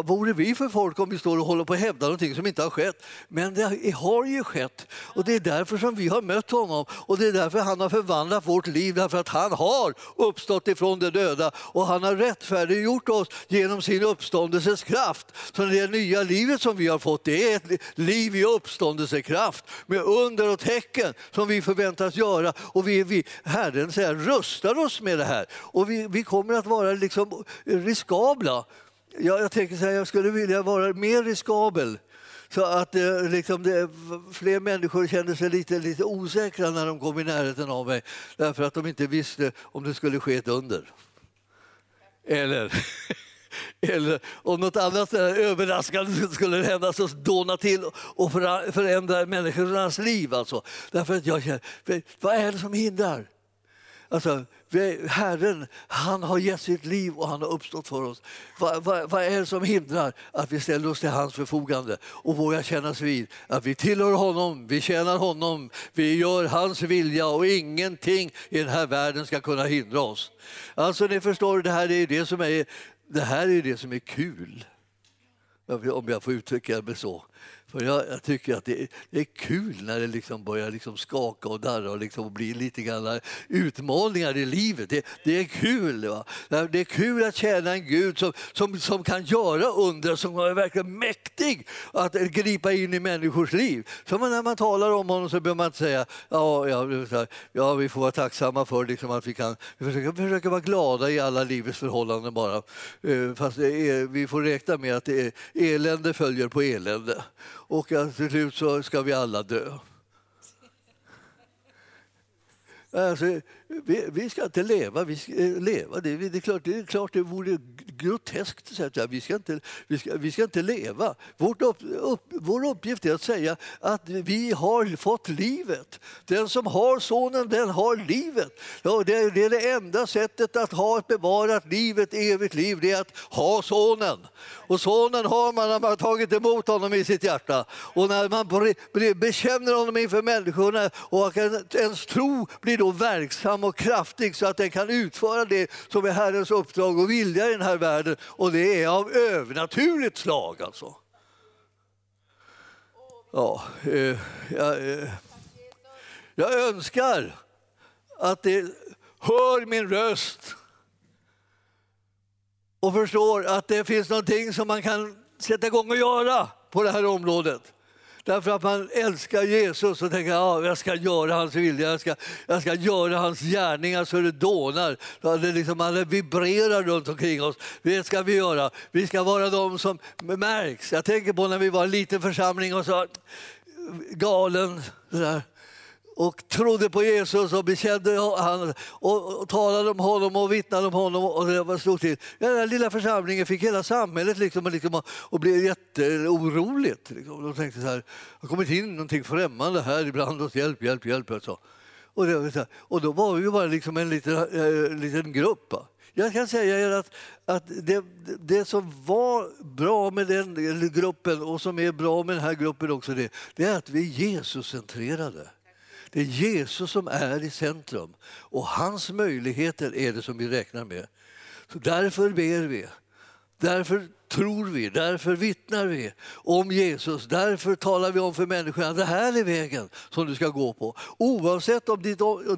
Vore vi för folk om vi står och håller på att hävda någonting som inte har skett? Men det har ju skett. Och det är därför som vi har mött honom. Och det är därför han har förvandlat vårt liv. Därför att han har uppstått ifrån de döda. Och han har rättfärdiggjort oss genom sin uppståndelses kraft. Så det nya livet som vi har fått, det är ett liv i uppståndelsekraft. Med under och tecken som vi förväntas göra. Och vi Herren så här, rustar oss med det här. Och vi kommer att vara liksom riskabla. Jag tänker så här, jag skulle vilja vara mer riskabel så att liksom fler människor kände sig lite osäkra när de kom i närheten av mig, därför att de inte visste om det skulle ske ett under. Eller om något annat överraskande skulle hända, så dåna till och förändra människornas liv. Alltså. Därför att jag känner, vad är det som hindrar? Alltså, Herren, han har gett sitt liv och han har uppstått för oss. Vad är det som hindrar att vi ställer oss till hans förfogande och vågar kännas vid att vi tillhör honom, vi tjänar honom, vi gör hans vilja och ingenting i den här världen ska kunna hindra oss. Alltså, ni förstår, det här är det som är kul. Om jag får uttrycka mig så. För jag tycker att det är kul när det liksom börjar liksom skaka och darra och liksom blir lite grann utmaningar i livet. Det är kul, va? Det är kul att tjäna en Gud som kan göra under, som är verkligen mäktig att gripa in i människors liv. Så när man talar om honom så behöver man inte säga ja, vi får vara tacksamma för liksom att vi försöker vara glada i alla livets förhållanden bara. Fast vi får räkna med att det är elände följer på elände. Och till slut så ska vi alla dö. Alltså, vi ska inte leva, vi ska leva. Det är klart det vore groteskt att säga att vi ska inte leva. Vår uppgift är att säga att vi har fått livet. Den som har sonen, den har livet. Ja, det är det enda sättet att ha ett bevarat liv, ett evigt liv, det är att ha sonen. Och sonen har man när man har tagit emot honom i sitt hjärta. Och när man bekänner honom inför människorna och ens tro blir då verksam och kraftig så att den kan utföra det som är Herrens uppdrag och vilja i den här världen, och det är av övernaturligt slag alltså. Ja, jag önskar att det hör min röst och förstår att det finns någonting som man kan sätta igång och göra på det här området. Därför att man älskar Jesus och tänker jag ska göra hans vilja, jag ska göra hans gärningar så det dånar. Det liksom, alla vibrerar runt omkring oss. Det ska vi göra. Vi ska vara de som märks. Jag tänker på när vi var en liten församling och så galen sådär. Och trodde på Jesus och bekände han och talade om honom och vittnade om honom, och det var stort till. Den där lilla församlingen fick hela samhället och blev jätteoroligt. De tänkte så här, har kommit in någonting främmande här ibland oss, hjälp. Och då var vi ju bara en liten grupp. Jag kan säga er att det som var bra med den gruppen och som är bra med den här gruppen också, det är att vi är Jesus-centrerade. Det är Jesus som är i centrum, och hans möjligheter är det som vi räknar med. Så därför ber vi, därför tror vi, därför vittnar vi om Jesus, därför talar vi om för människor att det här är vägen som du ska gå på. Oavsett om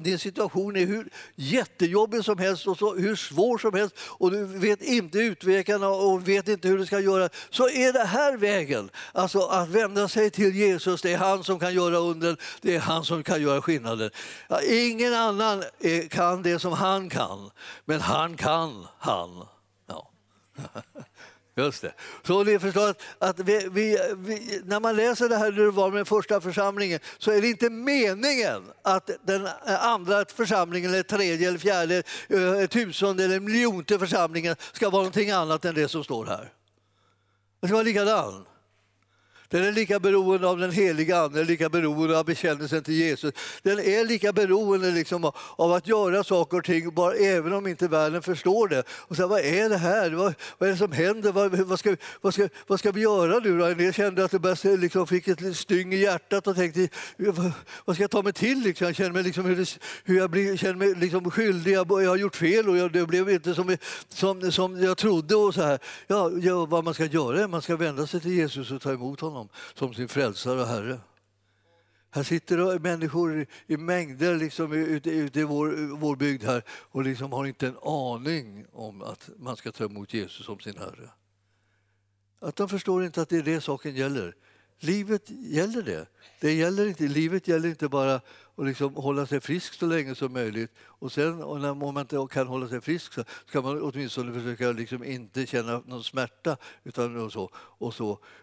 din situation är hur jättejobbig som helst och så, hur svår som helst, och du vet inte utvägarna och vet inte hur du ska göra, så är det här vägen. Alltså att vända sig till Jesus, det är han som kan göra under, det är han som kan göra skillnaden. Ja, ingen annan kan det som han kan, men han kan han. Ja. Just det. Så ni förstår att vi, när man läser det här när det var med den första församlingen, så är det inte meningen att den andra församlingen eller tredje eller fjärde, tusende eller miljonte församlingen ska vara någonting annat än det som står här. Det ska vara likadan. Den är lika beroende av den heliga anden, är lika beroende av bekännelsen till Jesus. Den är lika beroende av att göra saker och ting, bara, även om inte världen förstår det. Och så, vad är det här? Vad är det som händer? Vad ska vi göra nu då? En del kände att det fick ett styng i hjärtat och tänkte, vad ska jag ta mig till? Jag känner mig, skyldig, jag har gjort fel och det blev inte som jag trodde. Och så här. Ja, vad man ska göra är att man ska vända sig till Jesus och ta emot honom som sin frälsare och herre. Här sitter det människor i mängder ute i vår bygd här och har inte en aning om att man ska ta emot Jesus som sin herre. Att de förstår inte att det är det saken gäller. Livet gäller det. Det gäller inte. Livet gäller inte bara att hålla sig frisk så länge som möjligt. Och sen och när man inte kan hålla sig frisk så ska man åtminstone försöka inte känna någon smärta utan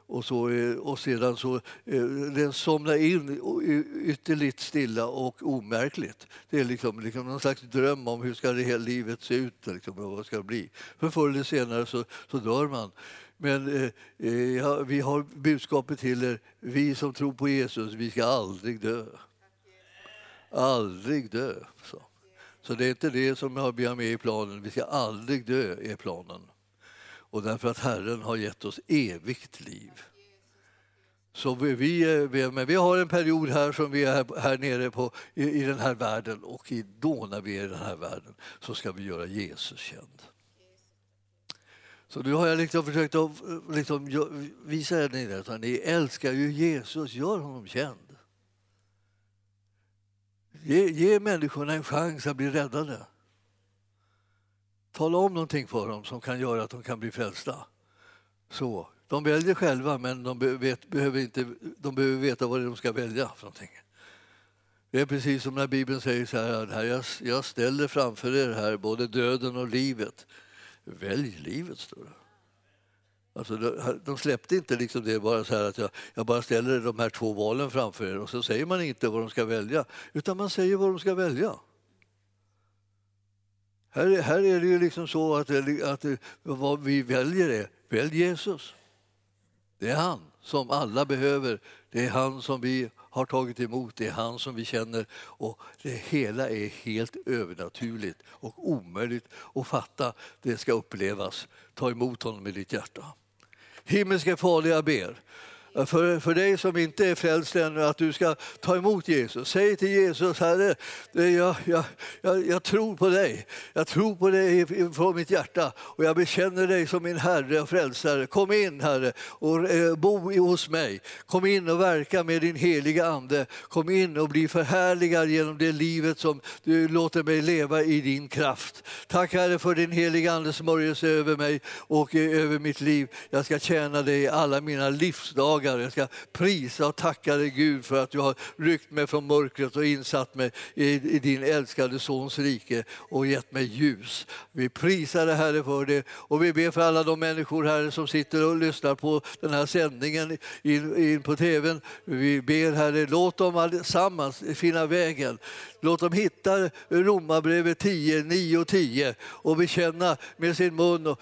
och sedan så somna in ytterligt stilla och omärkligt. Det är någon slags dröm om hur ska det hela livet se ut och vad ska det bli. För förr eller senare så dör man. Men vi har budskapet till er, vi som tror på Jesus, vi ska aldrig dö. Aldrig dö. Så det är inte det som vi har med i planen. Vi ska aldrig dö är planen. Och därför att Herren har gett oss evigt liv. Så vi har en period här som vi är här nere i den här världen. Och då när vi är i den här världen så ska vi göra Jesus känd. Så nu har jag försökt att visa er det, att ni älskar ju Jesus, gör honom känd. Ge människorna en chans att bli räddade. Tala om någonting för dem som kan göra att de kan bli frälsta. Så, de väljer själva, men de behöver veta vad de ska välja för någonting. Det är precis som när Bibeln säger så här: jag ställer framför er här både döden och livet. Välj livet, står det. Alltså, de släppte inte det bara så här att jag bara ställer de här två valen framför er och så säger man inte vad de ska välja, utan man säger vad de ska välja. Här är det ju så att vad vi väljer är: välj Jesus. Det är han som alla behöver. Det är han som vi har tagit emot. Det är han som vi känner. Och det hela är helt övernaturligt och omöjligt att fatta. Det ska upplevas. Ta emot honom i ditt hjärta. Himmelska Fader, jag ber för dig som inte är frälst ännu, att du ska ta emot Jesus. Säg till Jesus: Herre, jag tror på dig. Jag tror på dig från mitt hjärta och jag bekänner dig som min Herre och frälsare. Kom in, Herre, och bo hos mig. Kom in och verka med din heliga ande. Kom in och bli förhärligad genom det livet som du låter mig leva i din kraft. Tack, Herre, för din heliga andes smörjelse över mig och över mitt liv. Jag ska tjäna dig i alla mina livsdagar. Jag ska prisa och tacka dig, Gud, för att du har ryckt mig från mörkret och insatt mig i din älskade sons rike och gett mig ljus. Vi prisar dig, Herre, för det, och vi ber för alla de människor, Herre, som sitter och lyssnar på den här sändningen in på tvn. Vi ber, Herre, låt dem allesammans finna vägen. Låt dem hitta Romarbrevet 10, 9 och 10 och bekänna med sin mun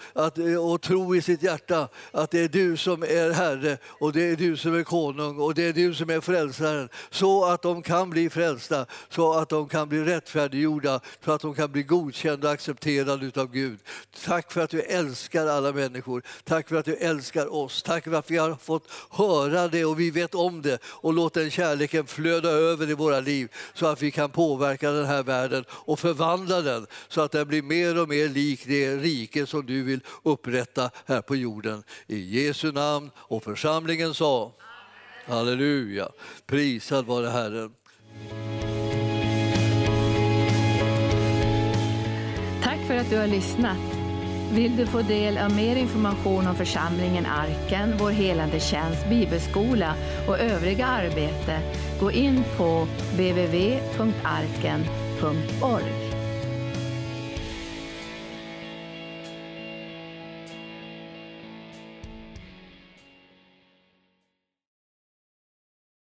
och tro i sitt hjärta att det är du som är Herre och det är du som är konung och det är du som är frälsaren, så att de kan bli frälsta, så att de kan bli rättfärdiggjorda, så att de kan bli godkända och accepterade av Gud. Tack för att du älskar alla människor. Tack för att du älskar oss. Tack för att vi har fått höra det och vi vet om det, och låt den kärleken flöda över i våra liv så att vi kan påverka den här världen och förvandla den så att den blir mer och mer lik det rike som du vill upprätta här på jorden. I Jesu namn, och församlingen sa: amen. Halleluja. Prisad vare Herren. Tack för att du har lyssnat. Vill du få del av mer information om församlingen Arken, vår helande tjänst, bibelskola och övriga arbete, gå in på www.arken.org.